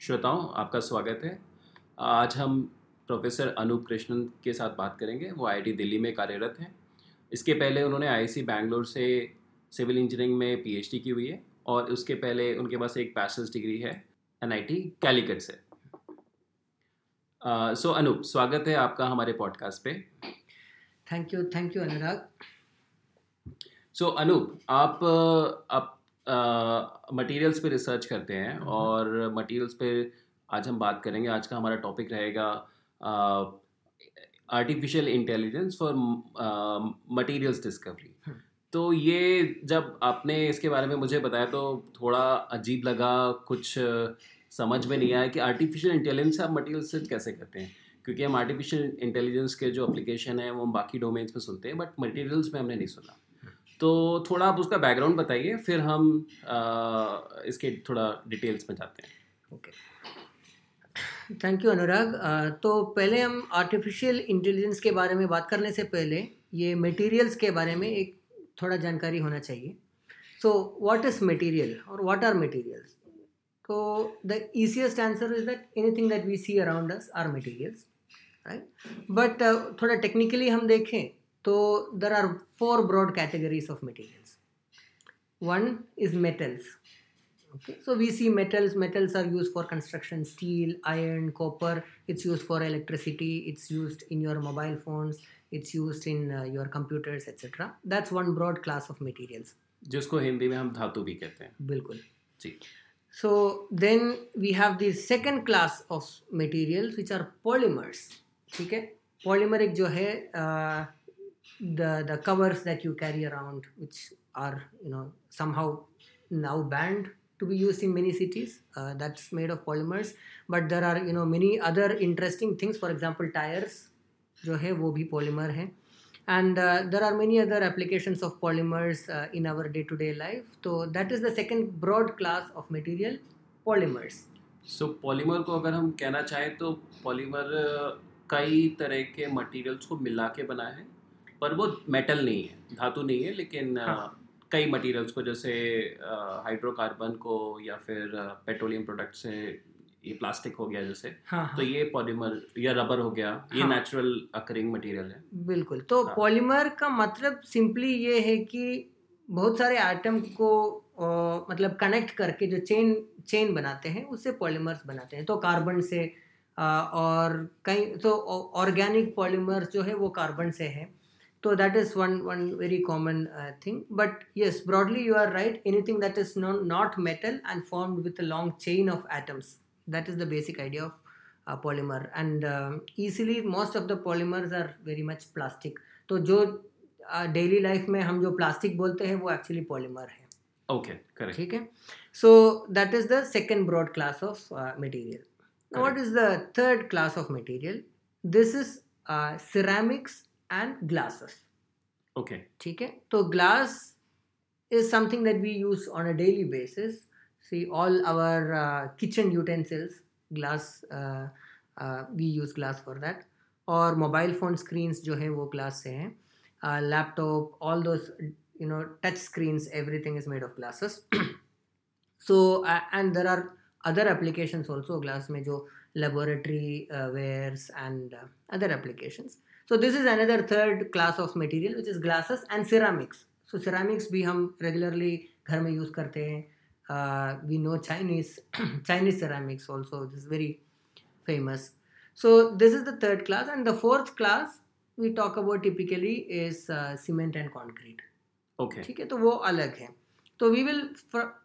श्रोताओं, आपका स्वागत है। आज हम प्रोफेसर अनूप कृष्णन के साथ बात करेंगे। वो आईआईटी दिल्ली में कार्यरत हैं। इसके पहले उन्होंने आईसी बैंगलोर से सिविल इंजीनियरिंग में पीएचडी की हुई है और उसके पहले उनके पास एक बैचलर्स डिग्री है एनआईटी कालीकट से। सो अनूप, स्वागत है आपका हमारे पॉडकास्ट पे। Thank you Anurag. So Anoop, आप मटेरियल्स पे रिसर्च करते हैं और मटेरियल्स पे आज हम बात करेंगे। आज का हमारा टॉपिक रहेगा artificial intelligence for materials discovery. तो ये जब आपने इसके बारे में मुझे बताया तो थोड़ा अजीब लगा, कुछ समझ में नहीं आया कि आर्टिफिशियल इंटेलिजेंस आप मटेरियल्स से कैसे करते हैं, क्योंकि हम आर्टिफिशियल इंटेलिजेंस के जो एप्लीकेशन है वो हम बाकी डोमेन्स में सुनते हैं, बट मटेरियल्स में हमने नहीं सुना। तो थोड़ा आप उसका बैकग्राउंड बताइए, फिर हम इसके थोड़ा डिटेल्स में जाते हैं। Okay, thank you Anurag. तो पहले हम आर्टिफिशियल इंटेलिजेंस के बारे में बात करने से पहले ये मटेरियल्स के बारे में एक थोड़ा जानकारी होना चाहिए। सो व्हाट इज़ मटेरियल और व्हाट आर मटेरियल्स? तो the easiest answer is that anything that we see around us are materials, right? But थोड़ा टेक्निकली हम देखें तो there are 4 broad categories of materials. One is metals. Okay, so we see metals are used for construction, steel, iron, copper, it's used for electricity, it's used in your mobile phones, it's used in your computers, etc. That's one broad class of materials. Jisko Hindi mein hum dhatu bhi kehte hain. Bilkul. Ji. So then we have the second class of materials which are polymers. ठीक है, polymeric जो है the covers that you carry around which are somehow now banned to be used in many cities, that's made of polymers, but there are many other interesting things. For example, tires जो है वो भी polymer है, and there are many other applications of polymers in our day to day life. So that is the second broad class of material, polymers. So polymer को अगर हम कहना चाहें तो polymer कई तरह के materials को मिला के बना है, पर वो metal नहीं है, धातु नहीं है, लेकिन कई मटेरियल्स को जैसे हाइड्रोकार्बन को या फिर पेट्रोलियम प्रोडक्ट से ये प्लास्टिक हो गया जैसे, तो ये पॉलीमर या रबर हो गया, ये नेचुरल अकरिंग मटेरियल है। बिल्कुल। तो पॉलीमर का मतलब सिंपली ये है कि बहुत सारे आइटम को मतलब कनेक्ट करके जो चेन बनाते हैं उससे पॉलीमर्स बनाते हैं। तो कार्बन से और कई तो ऑर्गेनिक पॉलीमर्स जो है वो कार्बन से है। So that is one very common thing. But yes, broadly you are right. Anything that is not metal and formed with a long chain of atoms. That is the basic idea of polymer. And easily most of the polymers are very much plastic. So जो daily life में हम जो plastic बोलते हैं वो actually polymer है. Okay, correct. ठीक है. So that is the second broad class of material. Now what is the third class of material? This is ceramics and glasses. Okay, ठीक है। तो glass is something that we use on a daily basis. See all our kitchen utensils, glass we use glass for that. और mobile phone screens जो है वो glass से हैं. Laptop, all those touch screens, everything is made of glasses. So and there are other applications also glass में, जो laboratory wares and other applications. So this is another third class of material which is glasses and ceramics. So ceramics भी हम regularly घर में use करते हैं. We know Chinese ceramics also, this is very famous. So this is the third class, and the fourth class we talk about typically is cement and concrete. Okay. ठीक है, तो वो अलग है. So we will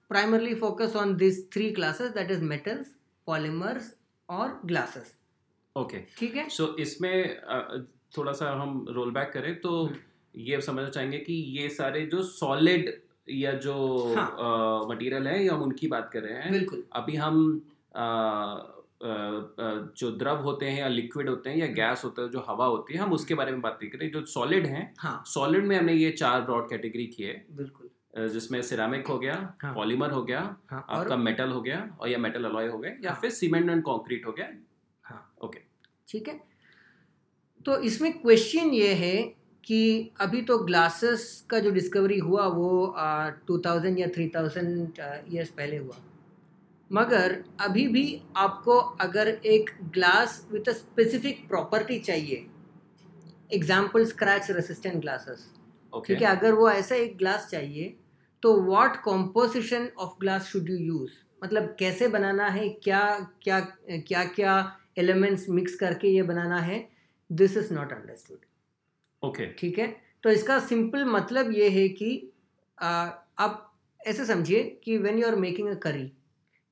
primarily focus on these three classes, that is metals, polymers और glasses. Okay. ठीक है. So इसमें थोड़ा सा हम रोल बैक करें तो ये समझना चाहेंगे कि ये सारे जो सॉलिड या जो मटेरियल है, ये हम उनकी बात कर रहे हैं। अभी हम जो द्रव होते हैं या लिक्विड होते हैं या गैस होता है, जो हवा होती है, हम उसके बारे में बात नहीं कर रहे। जो सॉलिड हैं, सॉलिड में हमने ये 4 ब्रॉड कैटेगरी किए, जिसमें सिरेमिक हो गया, पॉलीमर हो गया, आपका मेटल हो गया और या मेटल अलॉय हो गए, या फिर सीमेंट एंड कॉन्क्रीट हो गया। ठीक है। तो इसमें क्वेश्चन ये है कि अभी तो ग्लासेस का जो डिस्कवरी हुआ वो 2000 या 3000 ईयर्स पहले हुआ, मगर अभी भी आपको अगर एक glass with a specific property चाहिए, एग्जाम्पल स्क्रैच रेसिस्टेंट ग्लासेस, ठीक है, अगर वो ऐसा एक ग्लास चाहिए तो what composition of glass should you use, मतलब कैसे बनाना है, क्या एलिमेंट्स मिक्स करके ये बनाना है, this is not understood. Okay, ठीक है. तो इसका सिंपल मतलब ये है कि आप ऐसे समझिए कि when you are making a curry,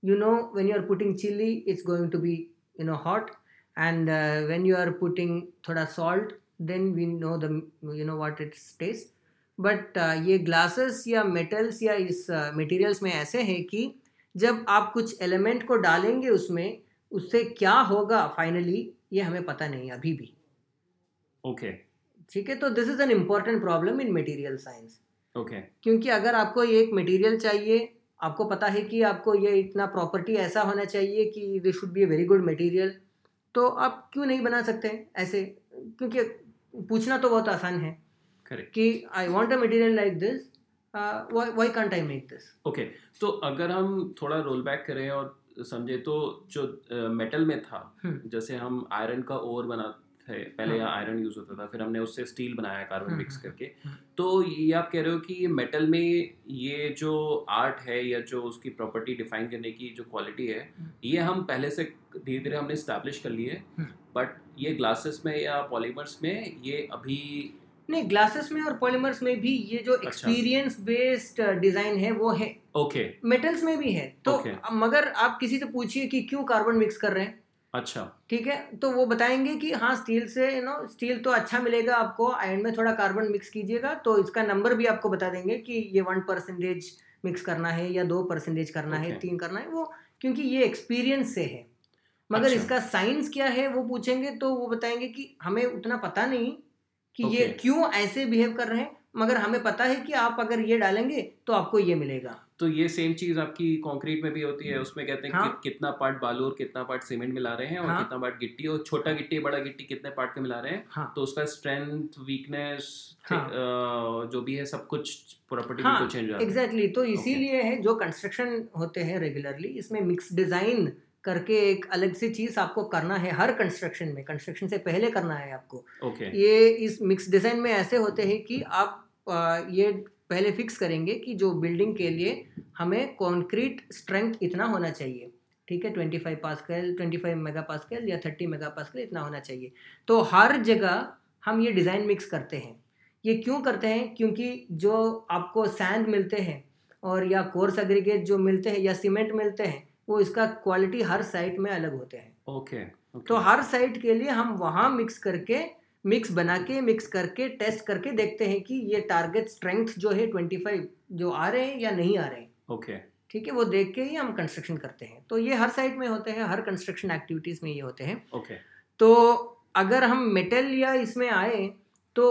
you know, when you are putting chili it's going to be, you know, hot, and when you are putting thoda salt then we know the, you know, what it tastes, but ये glasses या metals या इस materials में ऐसे है कि जब आप कुछ element को डालेंगे उसमें, उससे क्या होगा finally ये हमें पता नहीं अभी भी. Okay, ठीक है. तो this is an important problem in material science. Okay, क्योंकि अगर आपको ये एक material चाहिए, आपको पता है कि आपको ये इतना प्रॉपर्टी ऐसा होना चाहिए कि this should be a very good material, तो आप क्यों नहीं बना सकते ऐसे, क्योंकि पूछना तो बहुत आसान है. Correct. कि I want a material like this, why can't I make this. Okay, तो अगर हम थोड़ा रोल बैक करें और समझे तो जो मेटल में था, जैसे हम आयरन का ओर बनाते थे पहले, आयरन यूज होता था, फिर हमने उससे स्टील बनाया कार्बन मिक्स करके. तो ये आप कह रहे हो कि मेटल में ये जो आर्ट है या जो उसकी प्रॉपर्टी डिफाइन करने की जो क्वालिटी है, ये हम पहले से धीरे धीरे हमने इस्टेब्लिश कर ली है, बट ये ग्लासेस में या पॉलीमर्स में ये अभी नहीं. ग्लासेस में और पॉलीमर्स में भी ये जो एक्सपीरियंस बेस्ड डिजाइन है वो है. ओके, मेटल्स में भी है. तो मगर आप किसी से पूछिए कि क्यों कार्बन मिक्स कर रहे हैं, अच्छा, ठीक है, तो वो बताएंगे कि हाँ स्टील से, यू नो, स्टील तो अच्छा मिलेगा आपको, आयरन में थोड़ा कार्बन मिक्स कीजिएगा तो इसका नंबर भी आपको बता देंगे कि ये 1% मिक्स करना है या 2% करना है, 3 करना है, वो क्योंकि ये एक्सपीरियंस से है. मगर अच्छा, इसका साइंस क्या है वो पूछेंगे तो वो बताएंगे कि हमें उतना पता नहीं कि ये क्यों ऐसे बिहेव कर रहे हैं, मगर हमें पता है कि आप अगर ये डालेंगे तो आपको ये मिलेगा. तो ये सेम चीज आपकी कंक्रीट में भी होती है, उसमें कहते हैं कि कितना पार्ट बालू और कितना पार्ट सीमेंट मिला रहे हैं और कितना पार्ट गिट्टी, और छोटा गिट्टी बड़ा गिट्टी कितने पार्ट के मिला रहे हैं, तो उसका स्ट्रेंथ, वीकनेस, जो भी है सब कुछ प्रॉपर्टी को चेंज हो रहा है. एग्जैक्टली, तो इसीलिए है जो कंस्ट्रक्शन होते हैं रेगुलरली, इसमें मिक्स डिजाइन करके एक अलग सी चीज आपको करना है हर कंस्ट्रक्शन में, कंस्ट्रक्शन से पहले करना है आपको. ये इस मिक्स डिजाइन में ऐसे होते हैं कि आप ये पहले फिक्स करेंगे कि जो बिल्डिंग के लिए हमें कंक्रीट स्ट्रेंथ इतना होना चाहिए, ठीक है, 25 पास्कल, 25 मेगा पास्कल या 30 मेगा पास्कल इतना होना चाहिए. तो हर जगह हम ये डिज़ाइन मिक्स करते हैं. ये क्यों करते हैं, क्योंकि जो आपको सैंड मिलते हैं और या कोर्स एग्रीगेट जो मिलते हैं या सीमेंट मिलते हैं, वो इसका क्वालिटी हर साइट में अलग होते हैं. ओके. तो हर साइट के लिए हम वहाँ मिक्स करके, मिक्स बना के, मिक्स करके टेस्ट करके देखते हैं कि ये टारगेट स्ट्रेंथ जो है 25 जो आ रहे हैं या नहीं आ रहे हैं. ओके, ठीक है, वो देख के ही हम कंस्ट्रक्शन करते हैं. तो ये हर साइट में होते हैं, हर कंस्ट्रक्शन एक्टिविटीज में ये होते हैं. ओके, तो अगर हम मेटल या इसमें आए तो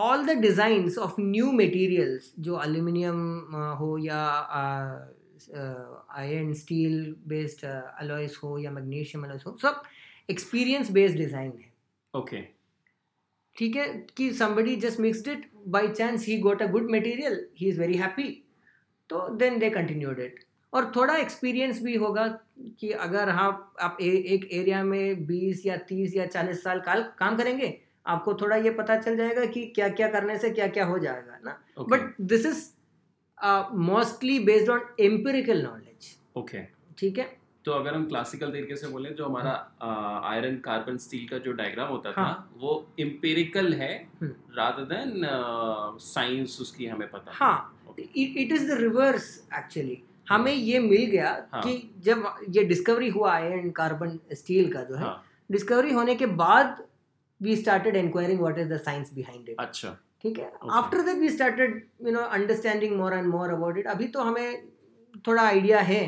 all the designs of new materials, जो एल्यूमिनियम हो या आयरन स्टील बेस्ड अलॉयस हो या मैग्नीशियम अलॉयस हो, सब एक्सपीरियंस बेस्ड डिज़ाइन है. ओके, ठीक है, कि somebody just mixed it by chance, he got a good material, he is very happy, तो then they continued it. और थोड़ा experience भी होगा कि अगर आप एक एरिया में 20 या 30 या 40 साल काम करेंगे, आपको थोड़ा ये पता चल जाएगा कि क्या क्या करने से क्या क्या हो जाएगा ना. But this is mostly based on empirical knowledge. Okay, ठीक है. तो अगर हम क्लासिकल तरीके से बोलें, जो हमारा आयरन कार्बन स्टील का जो डायग्राम होता था, वो एम्पिरिकल है rather than साइंस उसकी हमें पता. हाँ, it is the reverse actually. हमें ये मिल गया कि जब ये डिस्कवरी हुआ आयरन कार्बन स्टील का, जो है डिस्कवरी होने के बाद we started enquiring what is the science behind it. अच्छा, ठीक है. After that we started, you know, understanding more and more about it. अभी तो हमें थोड़ा आइडिया है.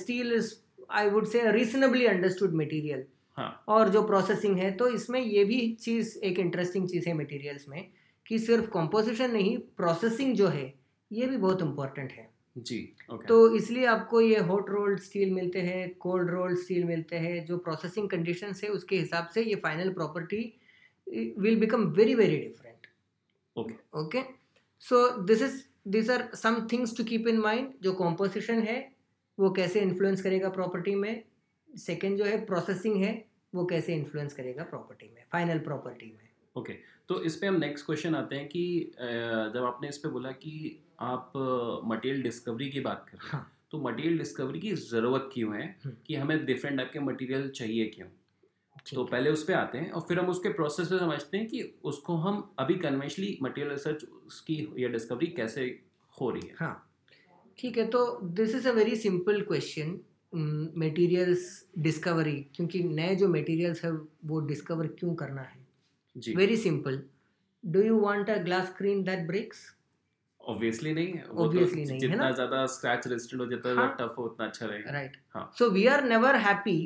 Steel is, I would say, reasonably understood material. और जो प्रोसेसिंग है, तो इसमें ये भी चीज़ एक इंटरेस्टिंग चीज़ है मटेरियल्स में कि सिर्फ कंपोजिशन नहीं, प्रोसेसिंग जो है ये भी बहुत इम्पोर्टेंट है. जी, okay. तो इसलिए आपको ये हॉट रोल्ड स्टील मिलते हैं, कोल्ड रोल्ड स्टील मिलते हैं, जो प्रोसेसिंग कंडीशंस है उसके हिसाब से ये final property will become very, very different. Okay. So these are some things to keep in mind. जो composition है वो कैसे influence करेगा property में. Second जो है processing है वो कैसे influence करेगा property में, final property में. Okay. तो इस पे हम next question आते हैं कि जब आपने इस पे बोला कि आप material discovery की बात कर रहे हैं, तो material discovery की ज़रूरत क्यों है कि हमें different टाइप के material चाहिए क्यों? तो पहले उस पे आते हैं और फिर हम उसके प्रोसेस पे समझते हैं कि उसको हम अभी कन्वेंशनली मटेरियल रिसर्च उसकी या डिस्कवरी कैसे हो रही है. हाँ, ठीक है. तो this is a very simple question, materials discovery, क्योंकि नए जो मटेरियल्स है वो डिस्कवर क्यों करना है. जी, very simple. Do you want a glass screen that breaks? Obviously नहीं. ऑब्वियसली नहीं, जितना ज़्यादा स्क्रैच रेजिस्टेंट हो, जितना टफ हो, उतना अच्छा रहेगा. राइट. हाँ, so we are never happy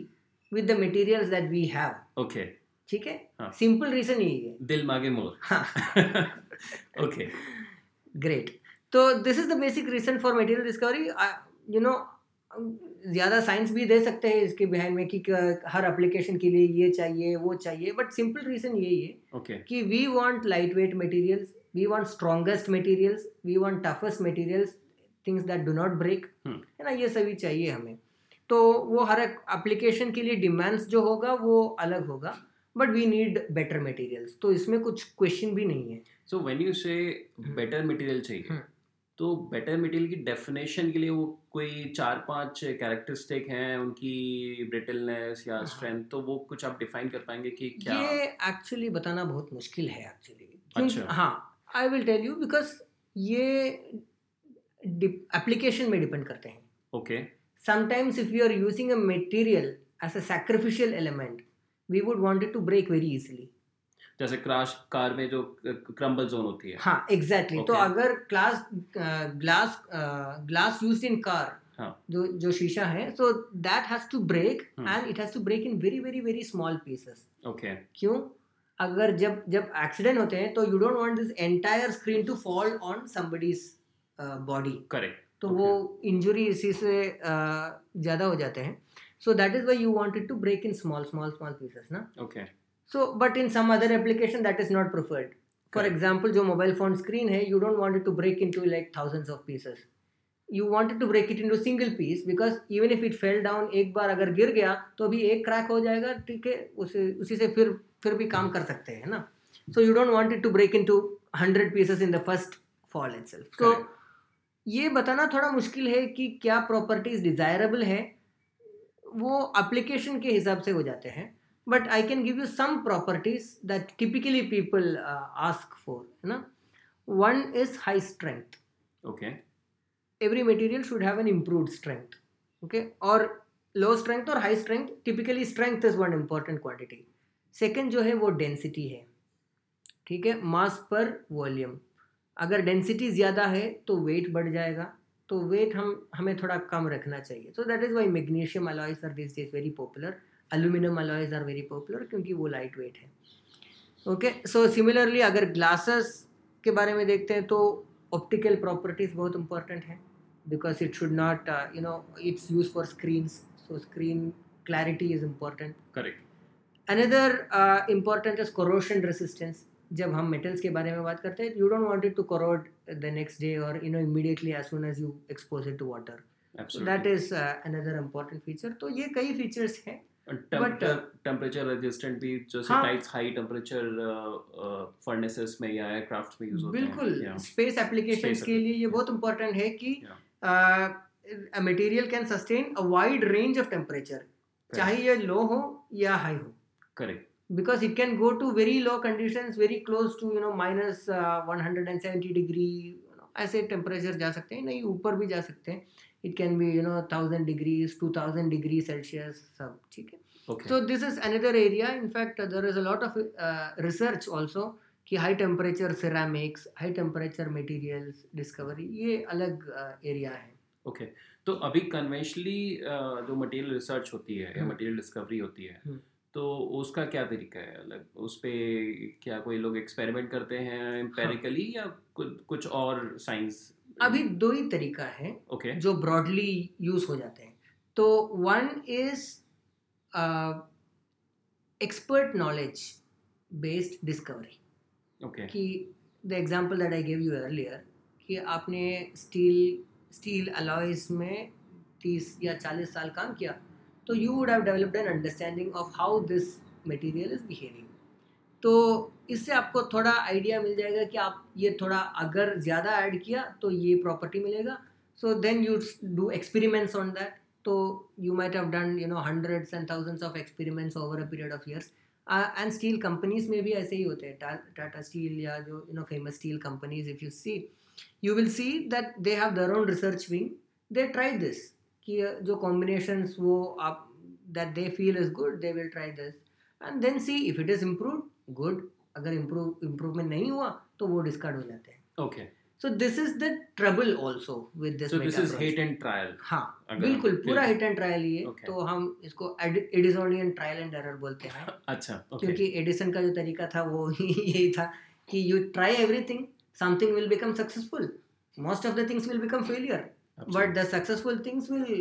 with the materials that we have. Okay. ठीक है. हाँ. Simple reason यही है. दिल मांगे मोर. हाँ. Okay. Great. तो this is the basic reason for material discovery. You know, ज़्यादा science भी दे सकते हैं इसके behind में कि हर application के लिए ये चाहिए वो चाहिए, but simple reason यही है. Okay. कि we want lightweight materials, we want strongest materials, we want toughest materials, things that do not break. है ना, ये सभी चाहिए हमें. तो वो हर एक एप्लीकेशन के लिए डिमांड्स जो होगा वो अलग होगा, but we need better materials. तो इसमें कुछ क्वेश्चन भी नहीं है. So when you say better material चाहिए, तो बेटर मटेरियल की डेफिनेशन के लिए वो कोई 4-5 कैरेक्टरिस्टिक हैं उनकी, ब्रिटलनेस या स्ट्रेंथ, तो वो कुछ आप डिफाइन कर पाएंगे कि क्या? ये एक्चुअली बताना बहुत मुश्किल है एक्चुअली. हाँ, I will tell you, because ये एप्लीकेशन में डिपेंड करते हैं. Okay. Sometimes if you are using a material as a sacrificial element, we would want it to break very easily. जैसे क्रैश कार में जो क्रम्बल जोन होती है. हाँ, exactly. तो अगर ग्लास used in car, जो शीशा है, so that has to break and it has to break in very very very small pieces. Okay. क्यों? अगर जब एक्सीडेंट होते हैं तो you don't want this entire screen to fall on somebody's body. Correct. तो वो इंजुरी इसी से ज़्यादा हो जाते हैं. So that is why you wanted to break in small small small pieces ना. Okay. So but in some other application that is not preferred. For example जो मोबाइल फोन स्क्रीन है, you don't want it to break into like thousands of pieces. You wanted to break it into single piece, because even if it fell down, एक बार अगर गिर गया तो अभी एक क्रैक हो जाएगा. ठीक है, उसी से फिर भी काम कर सकते हैं ना. So you don't want it to break into 100 pieces in the first fall itself. सो ये बताना थोड़ा मुश्किल है कि क्या प्रॉपर्टीज डिज़ायरेबल है, वो एप्लीकेशन के हिसाब से हो जाते हैं. But I can give you some properties that typically people ask for, है ना. One is high strength. Okay. Every material should have an improved strength. Okay. और लो स्ट्रेंथ और high strength, typically strength is one important quantity. Second जो है वो density है. ठीक है, मास पर वॉल्यूम. अगर डेंसिटी ज़्यादा है तो वेट बढ़ जाएगा, तो वेट हमें थोड़ा कम रखना चाहिए. So that is why magnesium alloys are this days very popular, aluminium alloys are very popular, क्योंकि वो लाइट वेट है. ओके. सो सिमिलरली अगर ग्लासेस के बारे में देखते हैं तो ऑप्टिकल प्रॉपर्टीज़ बहुत इंपॉर्टेंट हैं, because it should not, you know, it's use for screens, so screen clarity is important. Correct. Another important is corrosion resistance. जब हम मेटल्स के बारे में बात करते हैं, you don't want it to corrode the next day और you know immediately as soon as you expose it to water. That is another important feature. तो ये कई फीचर्स हैं. बट टेम्परेचर रेजिस्टेंट भी, जैसे टाइप्स हाई टेम्परेचर फर्नेसेस में या aircrafts में यूज होते हैं. बिल्कुल. स्पेस एप्लीकेशंस के लिए ये बहुत इंपॉर्टेंट है कि a material can sustain a wide range of temperature, चाहे ये लो हो या हाई हो. Correct. Because it can go to very low conditions, very close to, you know, minus 170 degree, you know, ऐसे temperature जा सकते हैं. नहीं, ऊपर भी जा सकते हैं. It can be, you know, 1000 degrees, 2000 degrees Celsius, सब. ठीक है. Okay. So this is another area. In fact, there is a lot of research also कि high temperature ceramics, high temperature materials discovery, ये अलग area है. Okay. तो अभी conventionally जो material research होती है या material discovery होती है, तो उसका क्या तरीका है अलग? उस पे क्या कोई लोग एक्सपेरिमेंट करते हैं एम्पेरिकली या कुछ और साइंस? अभी दो ही तरीका है. Okay. जो ब्रॉडली यूज हो जाते हैं. तो one is expert knowledge. based discovery. Okay. कि the example that I gave you earlier कि आपने steel alloys में 30 या 40 साल काम किया तो you would have developed an understanding of how this material is behaving. तो इससे आपको थोड़ा आइडिया मिल जाएगा कि आप ये थोड़ा अगर ज़्यादा ऐड किया तो ये प्रॉपर्टी मिलेगा. So then you do experiments on that. तो you might have done you know hundreds and thousands of experiments over a period of years. And steel companies में भी ऐसे ही होते हैं. टाटा स्टील या जो you know famous steel companies if you see you will see that they have their own research wing. They try this कि जो combinations वो आप that they feel is good they will try this and then see if it is improved good. अगर improvement नहीं हुआ तो वो discard हो जाते हैं. Okay. So this is the trouble also with this. So this is hit and trial. हाँ, बिल्कुल पूरा hit and trial ही है. तो हम इसको Edisonian trial and error बोलते हैं. अच्छा. क्योंकि Edison का जो तरीका था वो यही था कि you try everything, something will become successful, most of the things will become failure, but the successful things will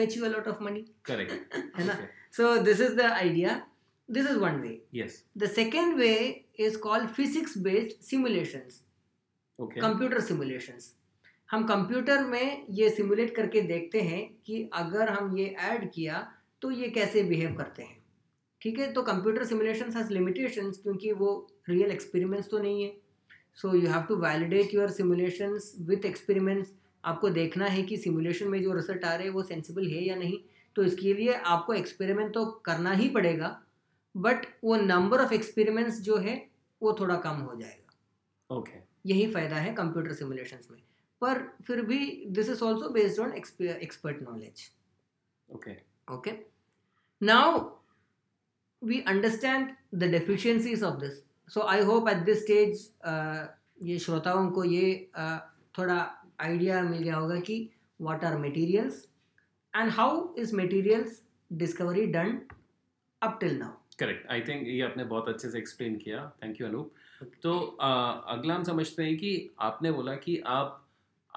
fetch you a lot of money. Correct. है ना? So this is the idea. This is one way. Yes. The second way is called physics-based simulations. Computer simulations. हम computer में ये simulate करके देखते हैं कि अगर हम ये ऐड किया तो ये कैसे बिहेव करते हैं. ठीक है. तो कंप्यूटर सिमुलेशंस हैज लिमिटेशंस क्योंकि वो रियल एक्सपेरिमेंट्स तो नहीं है. So you have to validate your simulations with experiments. आपको देखना है कि सिमुलेशन में जो रिजल्ट आ रहे हैं वो सेंसिबल है या नहीं. तो इसके लिए आपको एक्सपेरिमेंट तो करना ही पड़ेगा बट वो नंबर ऑफ एक्सपेरिमेंट्स जो है वो थोड़ा कम हो जाएगा. ओके. यही फ़ायदा है कंप्यूटर सिमुलेशंस में. पर फिर भी this is also based on expert knowledge. Okay. Okay. Now we understand the deficiencies of this. So I hope at this stage ये श्रोताओं को ये थोड़ा आइडिया मिल गया होगा कि what are materials and how is materials discovery done up till now. Correct. I think ये आपने बहुत अच्छे से एक्सप्लेन किया. Thank you Anoop. तो अगला हम समझते हैं कि आपने बोला कि आप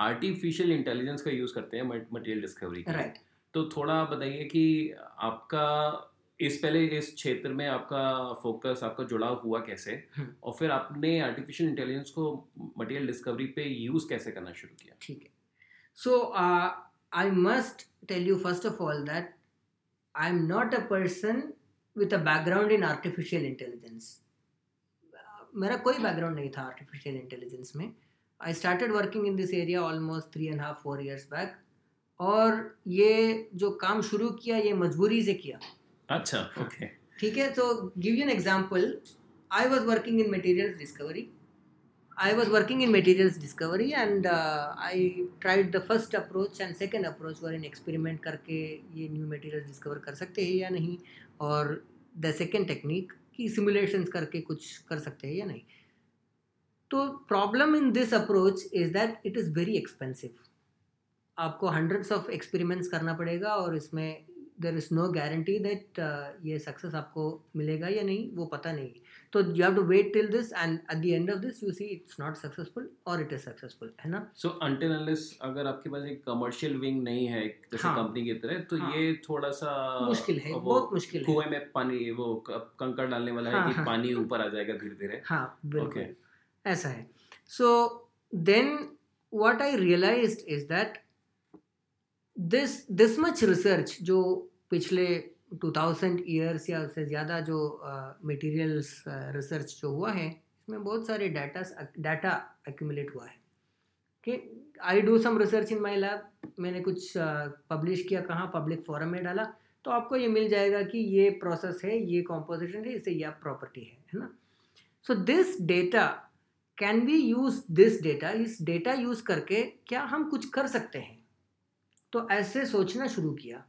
आर्टिफिशियल इंटेलिजेंस का यूज़ करते हैं मटेरियल डिस्कवरी के. राइट. तो थोड़ा आप बताइए कि आपका इस पहले इस क्षेत्र में आपका फोकस आपका जुड़ाव हुआ कैसे और फिर आपने आर्टिफिशियल इंटेलिजेंस को मटेरियल डिस्कवरी पे यूज़ कैसे करना शुरू किया. ठीक है. So I must tell you first of all that I am not a person with a background in artificial intelligence. मेरा कोई बैकग्राउंड नहीं था आर्टिफिशियल इंटेलिजेंस में. I started working in this area almost 3.5-4 years back. और ये जो काम शुरू किया ये मजबूरी से किया. अच्छा. ओके. ठीक है. तो give you an example. I was working in materials discovery. And I tried the first approach and second approach were in experiment करके ये न्यू मटेरियल्स डिस्कवर कर सकते हैं या नहीं. और द सेकेंड टेक्निक कि सिमुलेशंस करके कुछ कर सकते हैं या नहीं. तो problem in this approach is that it is very expensive. आपको हंड्रेड्स ऑफ एक्सपेरिमेंट्स करना पड़ेगा और इसमें there is no guarantee that ये सक्सेस आपको मिलेगा या नहीं वो पता नहीं. तो you have to wait till this and at the end of this you see it's not successful और इट इज़ सक्सेसफुल. है ना. सो अनटिल अनलेस अगर आपके पास एक कमर्शियल विंग नहीं है जैसे कंपनी की तरह तो ये थोड़ा सा मुश्किल है. बहुत मुश्किल है. कुएं में पानी वो कंकड़ डालने वाला है कि पानी ऊपर आ जाएगा धीरे धीरे. हाँ बिल्कुल ऐसा है. So then what I realised is that this much research जो पिछले 2000 ईयर्स या उससे ज़्यादा जो मटेरियल्स रिसर्च जो हुआ है इसमें बहुत सारे डाटा एक्यूमुलेट हुआ है. कि I do some research in my lab. मैंने कुछ पब्लिश किया कहाँ पब्लिक फोरम में डाला तो आपको ये मिल जाएगा कि ये प्रोसेस है ये कॉम्पोजिशन है इससे यह प्रॉपर्टी है ना. So this data can be use. This data इस डेटा यूज़ करके क्या हम कुछ कर सकते हैं. तो ऐसे सोचना शुरू किया.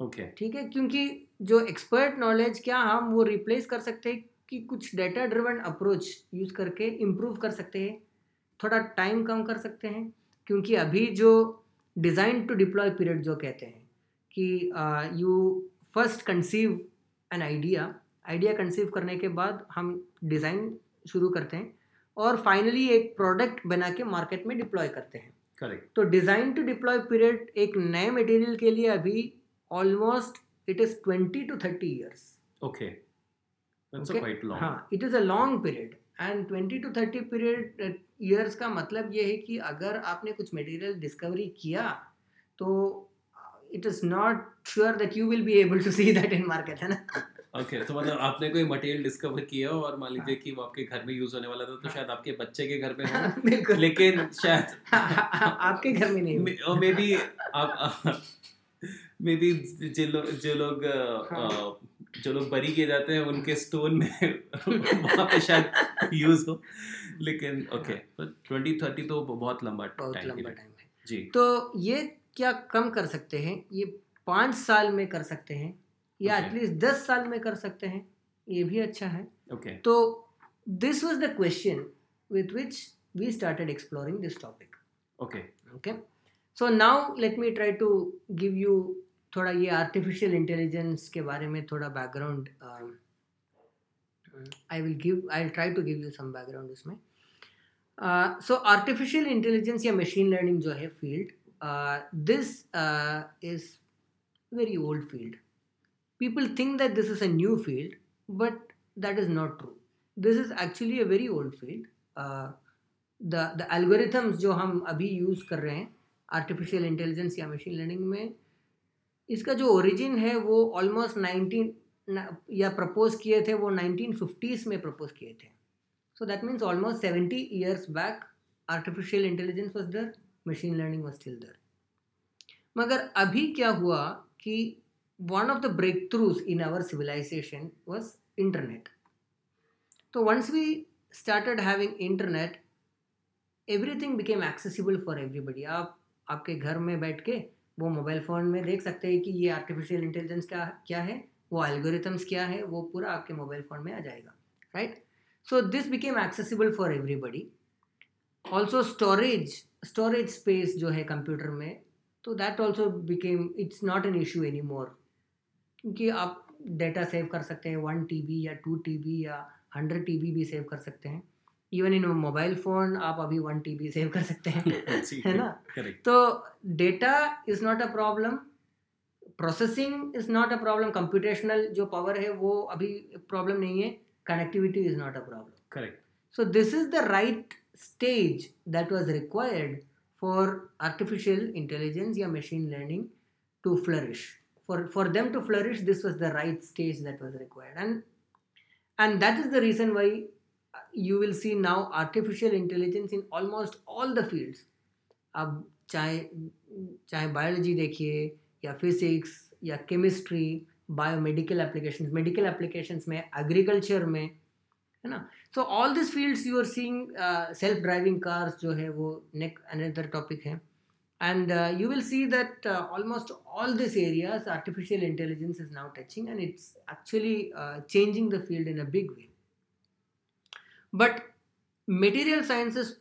ओके. ठीक है. क्योंकि जो एक्सपर्ट नॉलेज क्या हम वो रिप्लेस कर सकते हैं कि कुछ डेटा ड्रिवन अप्रोच यूज़ करके इम्प्रूव कर सकते हैं. थोड़ा टाइम कम कर सकते हैं क्योंकि अभी जो डिज़ाइन टू डिप्लॉय पीरियड जो कहते हैं कि you first conceive an idea conceive करने के बाद हम डिज़ाइन शुरू करते हैं और फाइनली एक प्रोडक्ट बना के मार्केट में डिप्लॉय करते हैं. करेक्ट. तो डिज़ाइन टू डिप्लॉय पीरियड एक नए मटेरियल के लिए अभी almost it is 20-30 years. Okay. That's okay? quite long. हाँ, it is a long period. And 20 to 30 period years का मतलब ये है कि अगर आपने कुछ material discovery किया तो it is not sure that you will be able to see that in market, है ना? Okay, तो मतलब आपने कोई मटेरियल डिस्कवर किया और मान लीजिए कि वो आपके घर में यूज होने वाला था तो शायद आपके बच्चे के घर में हो लेकिन शायद आपके घर में नहीं हो। मे बी आप मे बी जो लोग बरी किए जाते हैं उनके स्टोन में वहाँ पे शायद यूज हो, लेकिन ओके 2030 तो बहुत लंबा टाइम है जी। तो ये क्या कम कर सकते हैं, ये 5 साल में कर सकते हैं या एटलीस्ट 10 साल में कर सकते हैं, ये भी अच्छा है। तो this was the question with which we started exploring this topic. Okay okay so now let me try to give you थोड़ा ये आर्टिफिशियल इंटेलिजेंस के बारे में थोड़ा background. I will try to give you some background इसमें। So artificial intelligence या machine learning जो है field, this is very old field. People think that this is a new field, but that is not true. This is actually a very old field. The algorithms जो हम अभी use कर रहे हैं artificial intelligence या machine learning में, इसका जो origin है वो almost 19 या propose किए थे वो 1950s में propose किए थे। So that means almost 70 years back artificial intelligence was there, machine learning was still there. मगर अभी क्या हुआ कि one of the breakthroughs in our civilization was internet. So once we started having internet, everything became accessible for everybody. आप आपके घर में बैठ के वो मोबाइल फ़ोन में देख सकते हैं कि ये आर्टिफिशियल इंटेलिजेंस का क्या है, वो एल्गोरिथम्स क्या है, वो पूरा आपके मोबाइल फ़ोन में आ जाएगा, right? So this became accessible for everybody. Also storage space जो है कंप्यूटर में, तो that also became it's not an issue any more, क्योंकि आप डेटा सेव कर सकते हैं 1 TB या 2 TB या 100 TB भी सेव कर सकते हैं। इवन इन मोबाइल फ़ोन आप अभी 1 TB सेव कर सकते हैं, है ना? तो data is not a problem, processing is not a problem, computational जो पावर है वो अभी प्रॉब्लम नहीं है, connectivity is not a problem, correct? So this is the right stage that was required for artificial intelligence या machine learning to flourish. For them to flourish, this was the right stage that was required. And that is the reason why you will see now artificial intelligence in almost all the fields. अब चाहे biology देखिए या physics या chemistry, biomedical applications में, agriculture में, है ना? So all this fields you are seeing, self driving cars जो है वो अनदर टॉपिक है। And you will see that almost all this areas artificial intelligence is now touching and it's actually changing the field in a big way. But material science is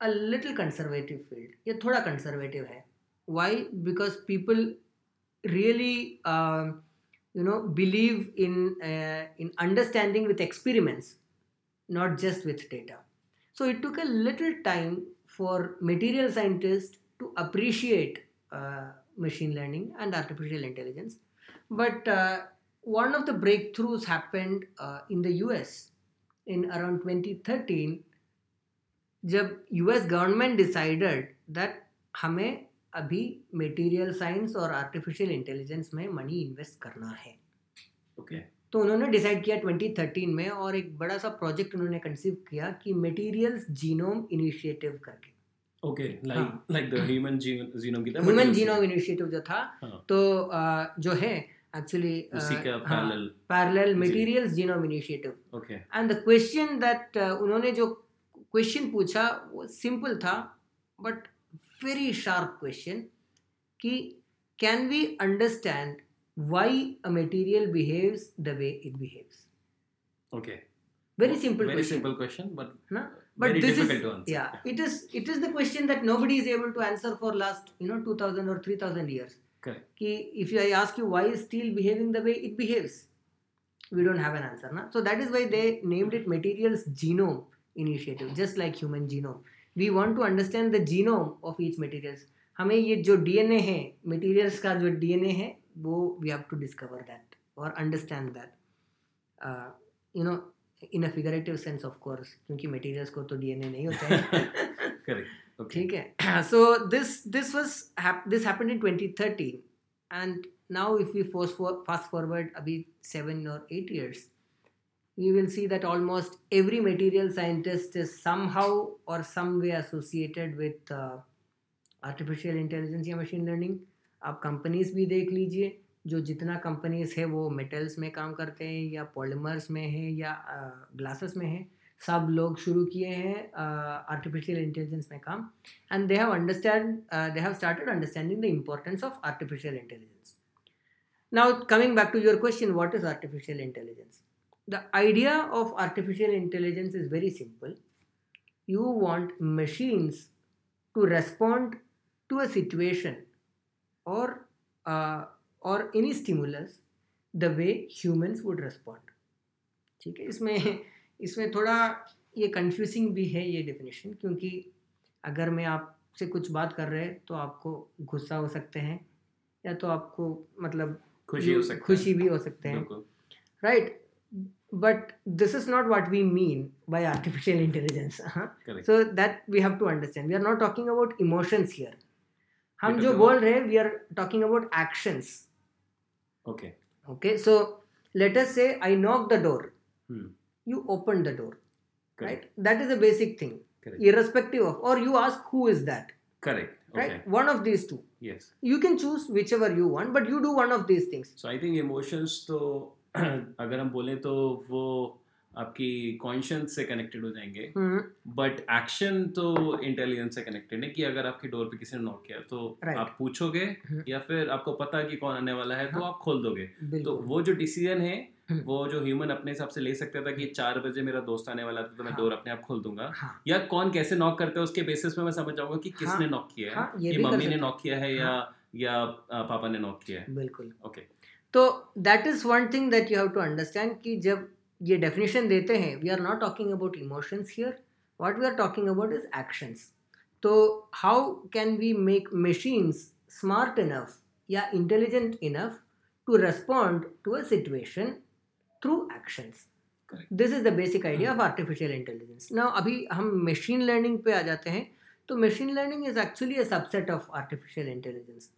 a little conservative field, ये थोड़ा conservative है। Why? Because people really believe in understanding with experiments, not just with data. So it took a little time for material scientists to appreciate machine learning and artificial intelligence. But one of the breakthroughs happened in the US in around 2013, जब US government decided that हमें अभी material science और artificial intelligence में money invest करना है। Okay, तो उन्होंने decide किया 2013 में, और एक बड़ा सा प्रोजेक्ट उन्होंने कंसीव किया कि मटेरियल्स जीनोम इनिशिएटिव करके। Okay, like the human genome की तरह ह्यूमन जीनोम इनिशिएटिव जो था, तो जो है एक्चुअली उसी का parallel materials genome initiative. Okay, and the question that उन्होंने जो क्वेश्चन पूछा वो सिंपल था बट very sharp question कि can we understand why a material behaves the way it behaves? Okay, very simple question but na? But very difficult to answer. Yeah, it is the question that nobody is able to answer for last 2000 or 3000 years. Correct. कि if I ask you why is steel behaving the way it behaves, we don't have an answer, na? So that is why they named it materials genome initiative, just like human genome. We want to understand the genome of each materials. हमें ये जो DNA है, materials का जो DNA है, वो we have to discover that or understand that. you know, in a figurative sense of course, क्योंकि materials को तो DNA नहीं होता है. Correct. Okay. ठीक है. So this happened in 2013, and now if we fast forward अभी 7 or 8 years, we will see that almost every material scientist is somehow or some way associated with artificial intelligence या machine learning. आप companies भी देख लीजिए, जो जितना companies है वो मेटल्स में काम करते हैं या पॉलीमर्स में है या ग्लासेस में है, सब लोग शुरू किए हैं आर्टिफिशियल इंटेलिजेंस में काम. And they have started understanding the importance of artificial intelligence. Now coming back to your question, what is artificial intelligence? The idea of artificial intelligence is very simple. You want machines to respond to a situation और any stimulus the way humans would respond. ठीक है, इसमें थोड़ा ये confusing भी है ये definition, क्योंकि अगर मैं आपसे कुछ बात कर रहे तो आपको गुस्सा हो सकते हैं या तो आपको मतलब खुशी भी हो सकते हैं, right? But this is not what we mean by artificial intelligence. So that we have to understand. We are not talking about emotions here. हम जो बोल रहे हैं we are talking about actions. Okay so let us say I knock the door, you open the door, right? That is a basic thing irrespective of, और you ask who is that, correct, right? One of these two. Yes, you can choose which ever you want, but you do one of these things. So I think emotions तो अगर हम बोले तो वो आपकी conscious से connected हो जाएंगे, बट एक्शन तो इंटेलिजेंस से कनेक्टेड है कि अगर आपकी डोर पे किसी ने नॉक किया तो आप पूछोगे या फिर आपको पता कि कौन आने वाला है तो आप खोल दोगे. तो वो जो डिसीजन है वो जो ह्यूमन अपने हिसाब से ले सकता था कि 4 बजे मेरा दोस्त आने वाला था तो मैं डोर अपने आप खोल दूंगा, या कौन कैसे नॉक करता है उसके बेसिस पे मैं समझ जाऊंगा कि किसने नॉक किया है, कि मम्मी ने नॉक किया है या पापा ने नॉक किया है. बिल्कुल. ओके, तो that is one thing that you have to understand कि जब ये डेफिनेशन देते हैं we are not talking about emotions here, what we are talking about is actions. तो how can we make machines smart enough या intelligent enough to respond to a situation through actions. This is the basic idea of artificial intelligence. Now अभी हम machine learning पे आ जाते हैं. तो machine learning is actually a subset of artificial intelligence.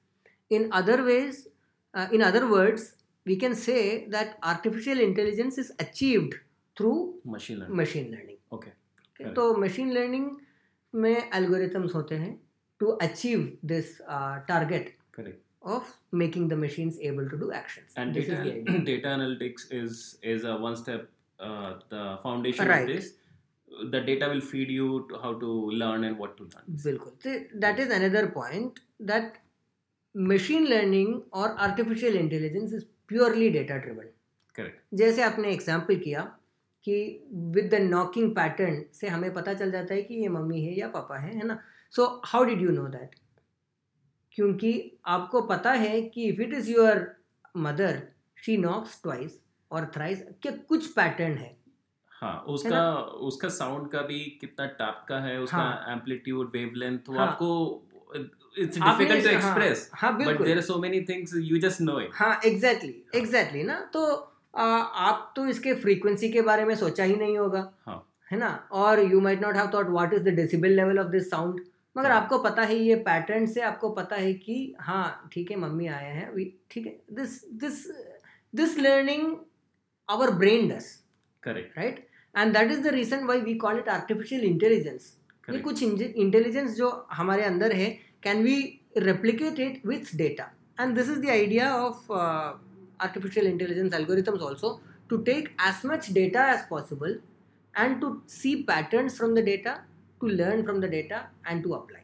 In other words, we can say that artificial intelligence is achieved through machine learning. Okay. तो machine learning में algorithms होते हैं to achieve this target. Correct. Of making the machines able to do actions. And data analytics is a one step the foundation right. of this. The data will feed you to how to learn and what to learn. बिल्कुल. So that is another point, that machine learning or artificial intelligence is purely data driven. Correct. जैसे आपने example किया कि with the knocking pattern से हमें पता चल जाता है कि ये मम्मी है या पापा है ना? So how did you know that? क्योंकि आपको पता है कि if it is your mother she knocks twice और थ्राइस, क्या कुछ पैटर्न है? हाँ, उसका साउंड का भी कितना टैप का है, उसका एम्पलीट्यूड, वेवलेंथ, वो आपको it's difficult to express. हाँ, but there are so many things you just know it. हाँ, exactly ना. तो आप तो इसके frequency के बारे में सोचा ही नहीं होगा, है ना? और you might not have thought what is the decibel level of this sound, मगर आपको पता है ये pattern से आपको पता है कि हाँ ठीक है मम्मी आया है, ठीक है. This learning our brain does. Correct. Right? And that is the reason why we call it artificial intelligence. ये कुछ इंटेलिजेंस जो हमारे अंदर है, can we replicate it with data? And this is the idea of artificial intelligence algorithms also, to take as much data as possible and to see patterns from the data, to learn from the data and to apply.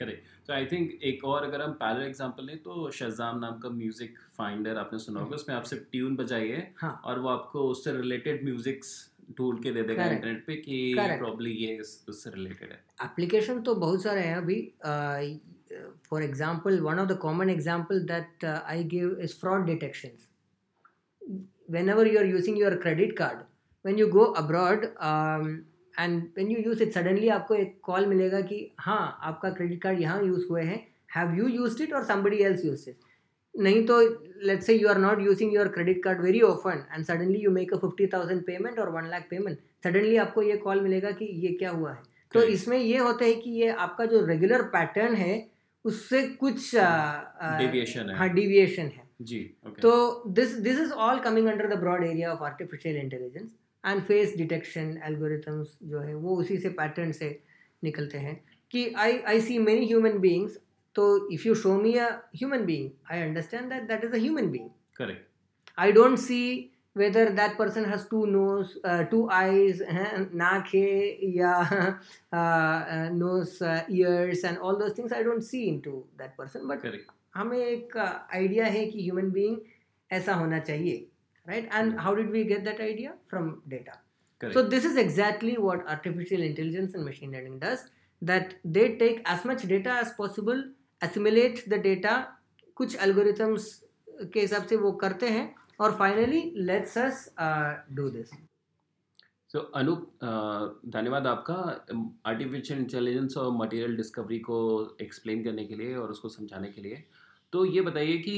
Correct. So I think एक और अगर हम parallel example लें तो Shazam नाम का music finder आपने सुना होगा, उसमें आप सिर्फ ट्यून बजाइए और वो आपको उससे रिलेटेड म्यूजिक्स ढूंढ के दे देगा इंटरनेट पे कि प्रॉब्ली ये उससे रिलेटेड है. एप्लीकेशन तो बहुत सारे हैं अभी. For example, one of the common example that I give is fraud detections. Whenever you are using your credit card, when you go abroad and when you use it, suddenly आपको एक call मिलेगा कि हाँ आपका credit card यहाँ use हुए हैं. Have you used it or somebody else used it? नहीं तो let's say you are not using your credit card very often and suddenly you make a 50,000 payment or 1 lakh payment, suddenly आपको ये call मिलेगा कि ये क्या हुआ है. तो इसमें ये होता है कि ये आपका जो रेगुलर पैटर्न है उससे कुछ डेविएशन है. हाँ, डेविएशन है जी. okay. तो this is all coming under the broad area of artificial intelligence and face detection algorithms जो है वो उसी से पैटर्न से निकलते हैं कि I see many human beings. तो if you show me a human being I understand that that is a human being. Correct. I don't see whether that person has two nose, two eyes, naak hai ya nose, ears and all those things I don't see into that person. But हमें एक idea है कि human being ऐसा होना चाहिए, right? And how did we get that idea? From data. Correct. So this is exactly what artificial intelligence and machine learning does, that they take as much data as possible, assimilate the data, कुछ algorithms के हिसाब से वो करते हैं और finally let's us do this. So Anoop, धन्यवाद आपका आर्टिफिशियल इंटेलिजेंस और मटेरियल डिस्कवरी को एक्सप्लेन करने के लिए और उसको समझाने के लिए. तो ये बताइए कि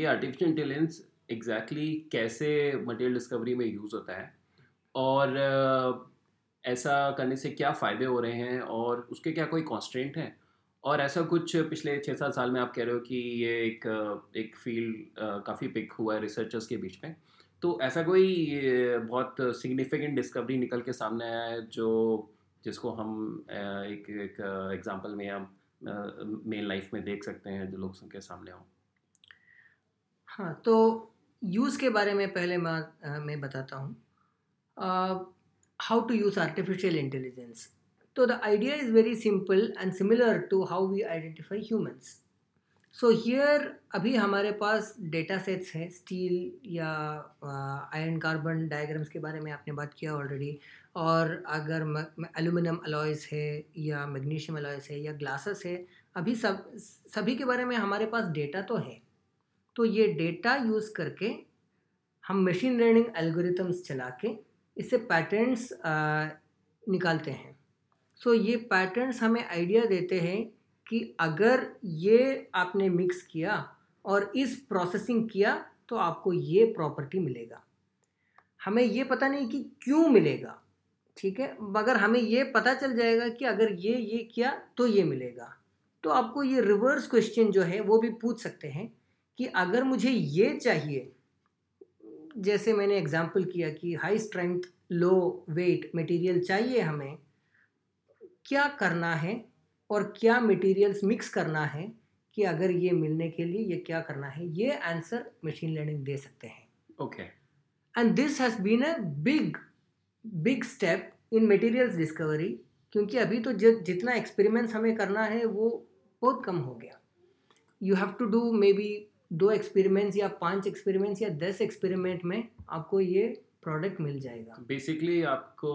ये आर्टिफिशियल इंटेलिजेंस एग्जैक्टली कैसे मटेरियल डिस्कवरी में यूज़ होता है और ऐसा करने से क्या फ़ायदे हो रहे हैं और उसके क्या कोई कॉन्स्ट्रेंट हैं और ऐसा कुछ पिछले 6-7 साल में आप कह रहे हो कि ये एक फील्ड काफ़ी पिक हुआ है रिसर्चर्स के बीच में. तो ऐसा कोई बहुत सिग्निफिकेंट डिस्कवरी निकल के सामने आया है जिसको हम एक एग्जांपल में हम मेन लाइफ में देख सकते हैं जो लोग सबके सामने हो? हाँ, तो यूज़ के बारे में पहले मैं बताता हूँ how to use artificial intelligence. So the idea is very simple and similar to how we identify humans. So here अभी हमारे पास data sets हैं, steel या iron carbon diagrams के बारे में आपने बात किया already, और अगर aluminum alloys है या magnesium alloys है या glasses है, अभी सभी के बारे में हमारे पास data तो है. तो ये data use करके हम machine learning algorithms चला के इससे patterns निकालते हैं. सो ये पैटर्न्स हमें आइडिया देते हैं कि अगर ये आपने मिक्स किया और इस प्रोसेसिंग किया तो आपको ये प्रॉपर्टी मिलेगा. हमें ये पता नहीं कि क्यों मिलेगा, ठीक है, मगर हमें ये पता चल जाएगा कि अगर ये किया तो ये मिलेगा. तो आपको ये रिवर्स क्वेश्चन जो है वो भी पूछ सकते हैं कि अगर मुझे ये चाहिए, जैसे मैंने एग्जांपल किया कि high strength low weight material चाहिए, हमें क्या करना है और क्या मटेरियल्स मिक्स करना है कि अगर ये मिलने के लिए ये क्या करना है, ये आंसर मशीन लर्निंग दे सकते हैं. Okay. And this has been a big big step in materials discovery, क्योंकि अभी तो जितना एक्सपेरिमेंट्स हमें करना है वो बहुत कम हो गया. You have to do maybe 2 experiments या 5 एक्सपेरिमेंट्स या 10 एक्सपेरिमेंट में आपको ये प्रोडक्ट मिल जाएगा. बेसिकली आपको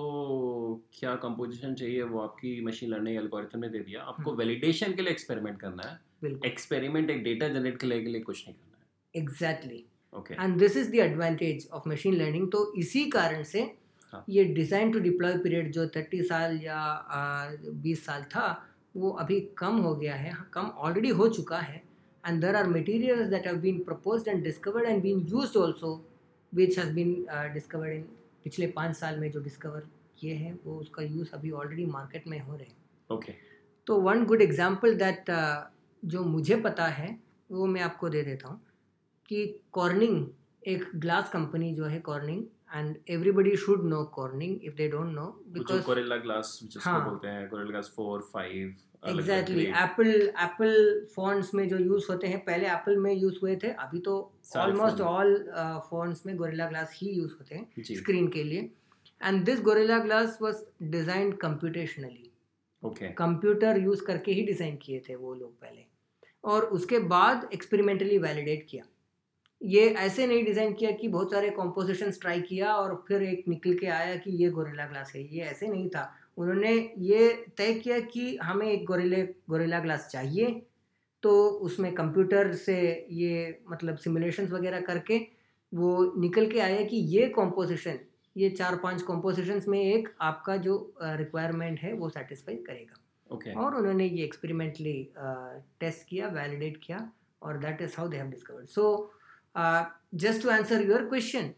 क्या कंपोजिशन चाहिए वो आपकी मशीन लर्निंग एल्गोरिथम ने दे दिया. आपको वैलिडेशन के लिए एक्सपेरिमेंट करना है, एक्सपेरिमेंट एक डेटा जनरेट करने के लिए कुछ नहीं करना है. Exactly. Okay. And this is the advantage of machine learning. तो इसी कारण से ये डिज़ाइन टू डिप्लॉय पीरियड जो 30 साल या 20 साल था वो अभी कम हो गया है, कम ऑलरेडी हो चुका है. And there are materials that have been proposed and discovered and been used also which has been discovered in पिछले 5 साल में जो डिस्कवर किए हैं वो उसका यूज़ अभी ऑलरेडी मार्केट में हो रहे हैं. ओके. तो 1 गुड एग्जाम्पल दैट जो मुझे पता है वो मैं आपको दे देता हूँ कि कॉर्निंग एक ग्लास कंपनी जो है, Corning, and everybody should know Corning if they don't know, because Gorilla Glass जिसको बोलते हैं, Gorilla Glass 4, 5. Exactly. Apple phones में जो यूज़ होते हैं, पहले एप्पल में यूज़ हुए थे, अभी तो ऑलमोस्ट ऑल फोन्स में गोरिल्ला ग्लास ही यूज़ होते हैं स्क्रीन के लिए. And this Gorilla Glass was designed computationally. Okay. Computer use करके ही डिज़ाइन किए थे वो लोग पहले, और उसके बाद एक्सपेरिमेंटली वैलिडेट किया. ये ऐसे नहीं डिज़ाइन किया कि बहुत सारे कॉम्पोजिशंस ट्राई किया और फिर एक निकल के आया कि ये गोरिल्ला ग्लास है, ये ऐसे नहीं था. उन्होंने ये तय किया कि हमें एक गोरिल्ला ग्लास चाहिए, तो उसमें कंप्यूटर से ये मतलब सिमुलेशंस वगैरह करके वो निकल के आया कि ये कॉम्पोजिशन, ये 4-5 कॉम्पोजिशंस में एक आपका जो रिक्वायरमेंट है वो सेटिस्फाई करेगा. ओके. और उन्होंने ये एक्सपेरिमेंटली टेस्ट किया, वैलिडेट किया, or that is how they have discovered. So just to answer your question,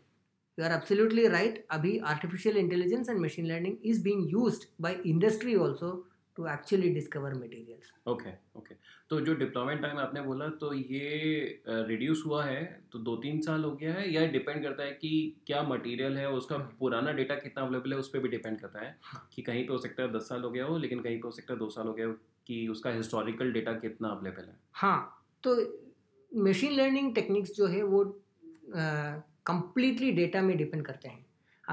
you are absolutely right. Abhi artificial intelligence and machine learning is being used by industry also to actually discover materials. Okay, okay. तो जो deployment time आपने बोला तो ये reduce हुआ है तो 2-3 साल हो गया है या depend करता है कि क्या material है उसका पुराना data कितना available है उस पर भी depend करता है कि कहीं पे हो सकता है 10 साल हो गया हो लेकिन कहीं पे हो सकता है 2 साल हो गया हो कि उसका historical data कितना available है. हाँ तो machine learning techniques जो है वो completely data में depend करते हैं.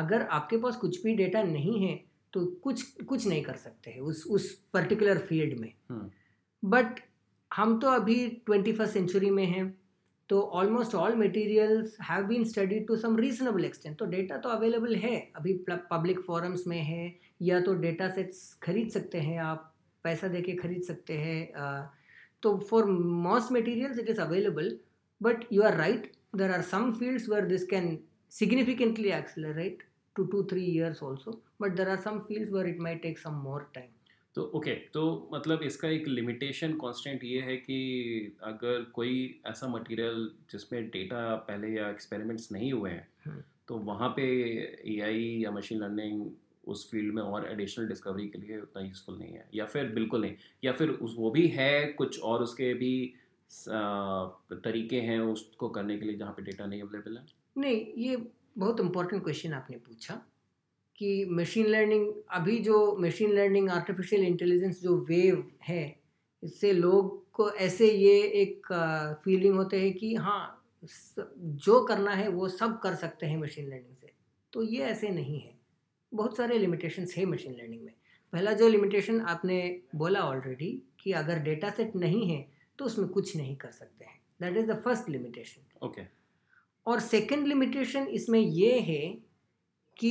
अगर आपके पास कुछ भी data नहीं है तो कुछ नहीं कर सकते हैं उस पर्टिकुलर फील्ड में. बट हम तो अभी 21st century में हैं तो almost all materials have been studied to some reasonable extent. तो डेटा तो अवेलेबल है अभी पब्लिक फोरम्स में है या तो डेटा सेट्स खरीद सकते हैं आप पैसा दे के खरीद सकते हैं. तो for most materials it is available but you are right there are some fields where this can significantly accelerate to 2-3 years also, but there are some fields where it might take some more time. तो okay तो मतलब इसका एक limitation constant ये है कि अगर कोई ऐसा material जिसमें data पहले या experiments नहीं हुए हैं तो वहाँ पे AI या machine learning उस field में और additional discovery के लिए उतना useful नहीं है या फिर बिल्कुल नहीं या फिर वो भी है कुछ और उसके भी तरीके हैं उसको करने के लिए जहाँ पे data नहीं available है. नहीं ये बहुत इम्पोर्टेंट क्वेश्चन आपने पूछा कि मशीन लर्निंग अभी जो मशीन लर्निंग आर्टिफिशियल इंटेलिजेंस जो वेव है इससे लोग को ऐसे ये एक फीलिंग होते हैं कि हाँ जो करना है वो सब कर सकते हैं मशीन लर्निंग से. तो ये ऐसे नहीं है. बहुत सारे लिमिटेशंस है मशीन लर्निंग में. पहला जो लिमिटेशन आपने बोला ऑलरेडी कि अगर डेटा सेट नहीं है तो उसमें कुछ नहीं कर सकते हैं. That is the first limitation. Okay और सेकंड लिमिटेशन इसमें ये है कि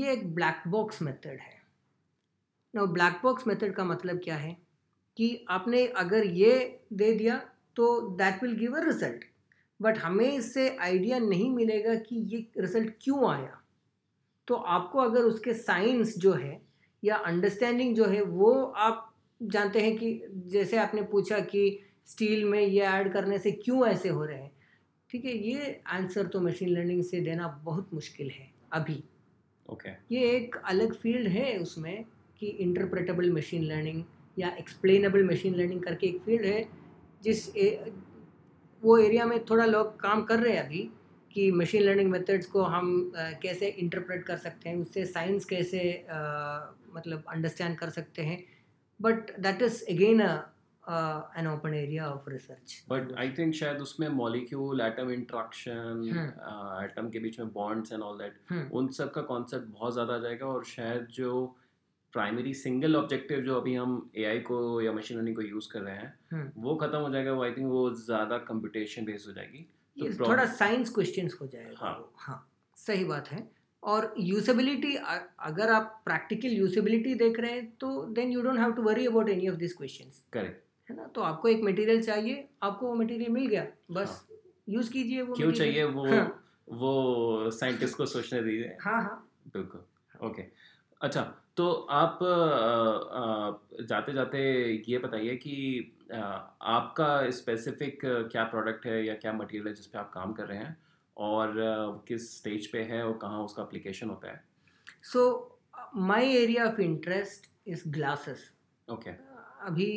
ये एक ब्लैक बॉक्स मेथड है. नाउ ब्लैक बॉक्स मेथड का मतलब क्या है कि आपने अगर ये दे दिया तो that will give a result but हमें इससे आइडिया नहीं मिलेगा कि ये रिजल्ट क्यों आया. तो आपको अगर उसके साइंस जो है या अंडरस्टैंडिंग जो है वो आप जानते हैं कि जैसे आपने पूछा कि स्टील में ये ऐड करने से क्यों ऐसे हो रहे हैं. ठीक है ये आंसर तो मशीन लर्निंग से देना बहुत मुश्किल है अभी. ओके ये एक अलग फील्ड है उसमें कि इंटरप्रेटेबल मशीन लर्निंग या एक्सप्लेनेबल मशीन लर्निंग करके एक फील्ड है जिस वो एरिया में थोड़ा लोग काम कर रहे हैं अभी कि मशीन लर्निंग मेथड्स को हम कैसे इंटरप्रेट कर सकते हैं उससे साइंस कैसे मतलब अंडरस्टैंड कर सकते हैं. But that is again an open area of research. But I think शायद उसमें molecule, atom interaction, atom के बीच में bonds and all that, उन सब का concept बहुत ज़्यादा आ जाएगा और शायद जो primary single objective जो अभी हम AI को या machine learning को use कर रहे हैं वो ख़त्म हो जाएगा. वो I think वो ज़्यादा computation based हो जाएगी. तो थोड़ा science questions हो जाएगा. हाँ हाँ सही बात है. और यूजेबिलिटी अगर आप practical usability देख रहे हैं तो then you don't have to worry about any of these questions. Correct. है ना. तो आपको एक मटेरियल चाहिए आपको वो मटेरियल मिल गया बस यूज कीजिए. वो क्यों चाहिए वो साइंटिस्ट को सोचने दीजिए. हाँ हाँ बिल्कुल. ओके अच्छा तो आप जाते जाते ये बताइए कि आपका स्पेसिफिक क्या प्रोडक्ट है या क्या मटेरियल है जिस पे आप काम कर रहे हैं और किस स्टेज पे है और कहाँ उसका एप्लीकेशन होता है. So my area of interest is glasses. Okay अभी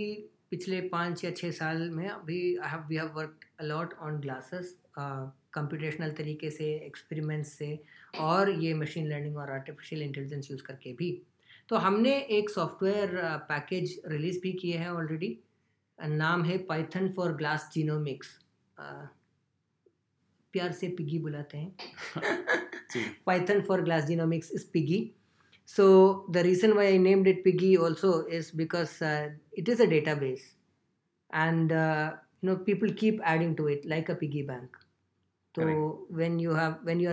पिछले 5 या 6 साल में अभी we have worked a lot on glasses computational तरीके से एक्सपेरिमेंट्स से और ये मशीन लर्निंग और आर्टिफिशियल इंटेलिजेंस यूज़ करके भी. तो हमने एक सॉफ्टवेयर पैकेज रिलीज़ भी किए हैं ऑलरेडी. नाम है पाइथन फॉर ग्लास जीनोमिक्स. प्यार से पिगी बुलाते हैं. Python for glass genomics is PyGGi. So the reason why I named it Piggy also is because it is a database and people keep adding to it like a piggy bank. So Correct. When you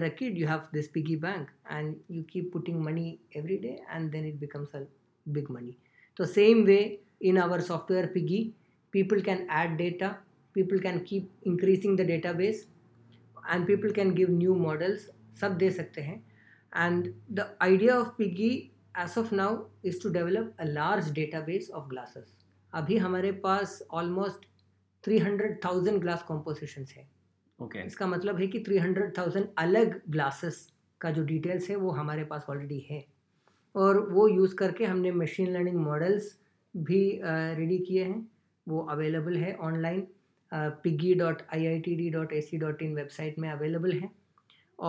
are a kid you have this piggy bank and you keep putting money every day and then it becomes a big money. So same way in our software Piggy people can add data, people can keep increasing the database and people can give new models. सब दे सकते हैं. And the idea of Piggy as of now is to develop a large database of glasses. अभी हमारे पास almost 300,000 glass compositions है। Okay. इसका मतलब है कि 300,000 अलग ग्लासेस का जो डिटेल्स है वो हमारे पास ऑलरेडी है, और वो यूज़ करके हमने मशीन लर्निंग मॉडल्स भी रेडी किए हैं। वो अवेलेबल है ऑनलाइन, piggy.iitd.ac.in वेबसाइट में अवेलेबल है।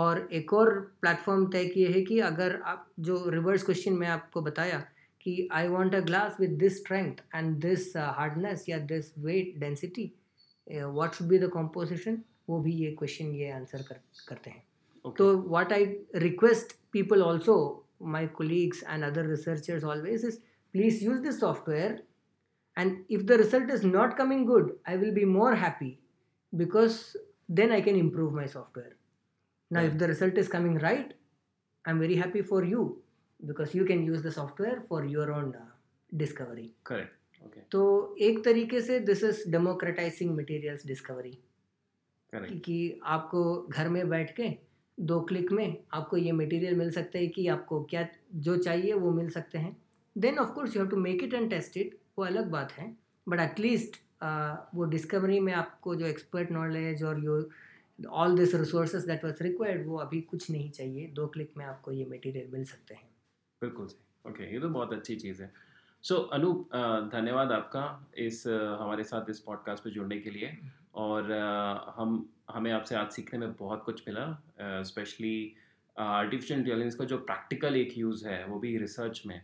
और एक और प्लेटफॉर्म तय किए है कि अगर आप जो रिवर्स क्वेश्चन मैं आपको बताया कि I want a glass with this strength and this hardness या this weight density, what should be the composition, वो भी ये क्वेश्चन ये आंसर करते हैं। Okay. तो what I request people also, my colleagues and other researchers always is please use this software, and if the result is not coming good, I will be more happy because then I can improve my software. Now if the result is coming right, I'm very happy for you because you can use the software for your own discovery. Correct. Okay. तो एक तरीके से this is democratizing materials discovery. Correct. कि आपको घर में बैठ के 2 क्लिक में आपको ये मटेरियल मिल सकता है कि आपको क्या जो चाहिए वो मिल सकते हैं। Then of course you have to make it and test it, वो अलग बात है, बट एटलीस्ट वो डिस्कवरी में आपको जो एक्सपर्ट नॉलेज और यो all this resources that was required वो अभी कुछ नहीं चाहिए, 2 क्लिक में आपको ये मटेरियल मिल सकते हैं। बिल्कुल सही। ओके, ये तो बहुत अच्छी चीज़ है। सो अनूप, धन्यवाद आपका इस हमारे साथ इस पॉडकास्ट पे जुड़ने के लिए, और हमें आपसे आज सीखने में बहुत कुछ मिला, स्पेशली आर्टिफिशियल इंटेलिजेंस का जो प्रैक्टिकल एक यूज़ है वो भी रिसर्च में,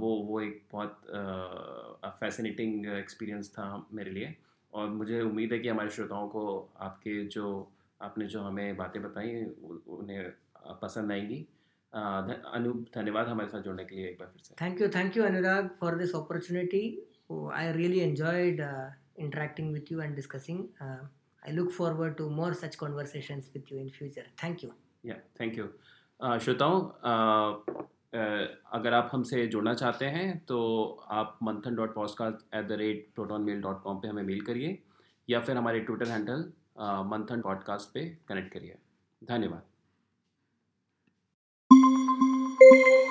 वो एक बहुत फैसिनेटिंग एक्सपीरियंस था मेरे लिए, और मुझे उम्मीद है कि हमारे श्रोताओं को आपके जो आपने जो हमें बातें बताई उन्हें पसंद आएंगी। अनूप, धन्यवाद हमारे साथ जुड़ने के लिए एक बार फिर से। Thank you Anurag for this opportunity. I really enjoyed interacting with you and discussing. I look forward to more such conversations with you in future. Thank you. Yeah, thank you. श्रोताओं, अगर आप हमसे जुड़ना चाहते हैं तो आप manthan.podcast@protonmail.com पे हमें मेल करिए, या फिर हमारे ट्विटर हैंडल मंथन पॉडकास्ट पे कनेक्ट करिए। धन्यवाद।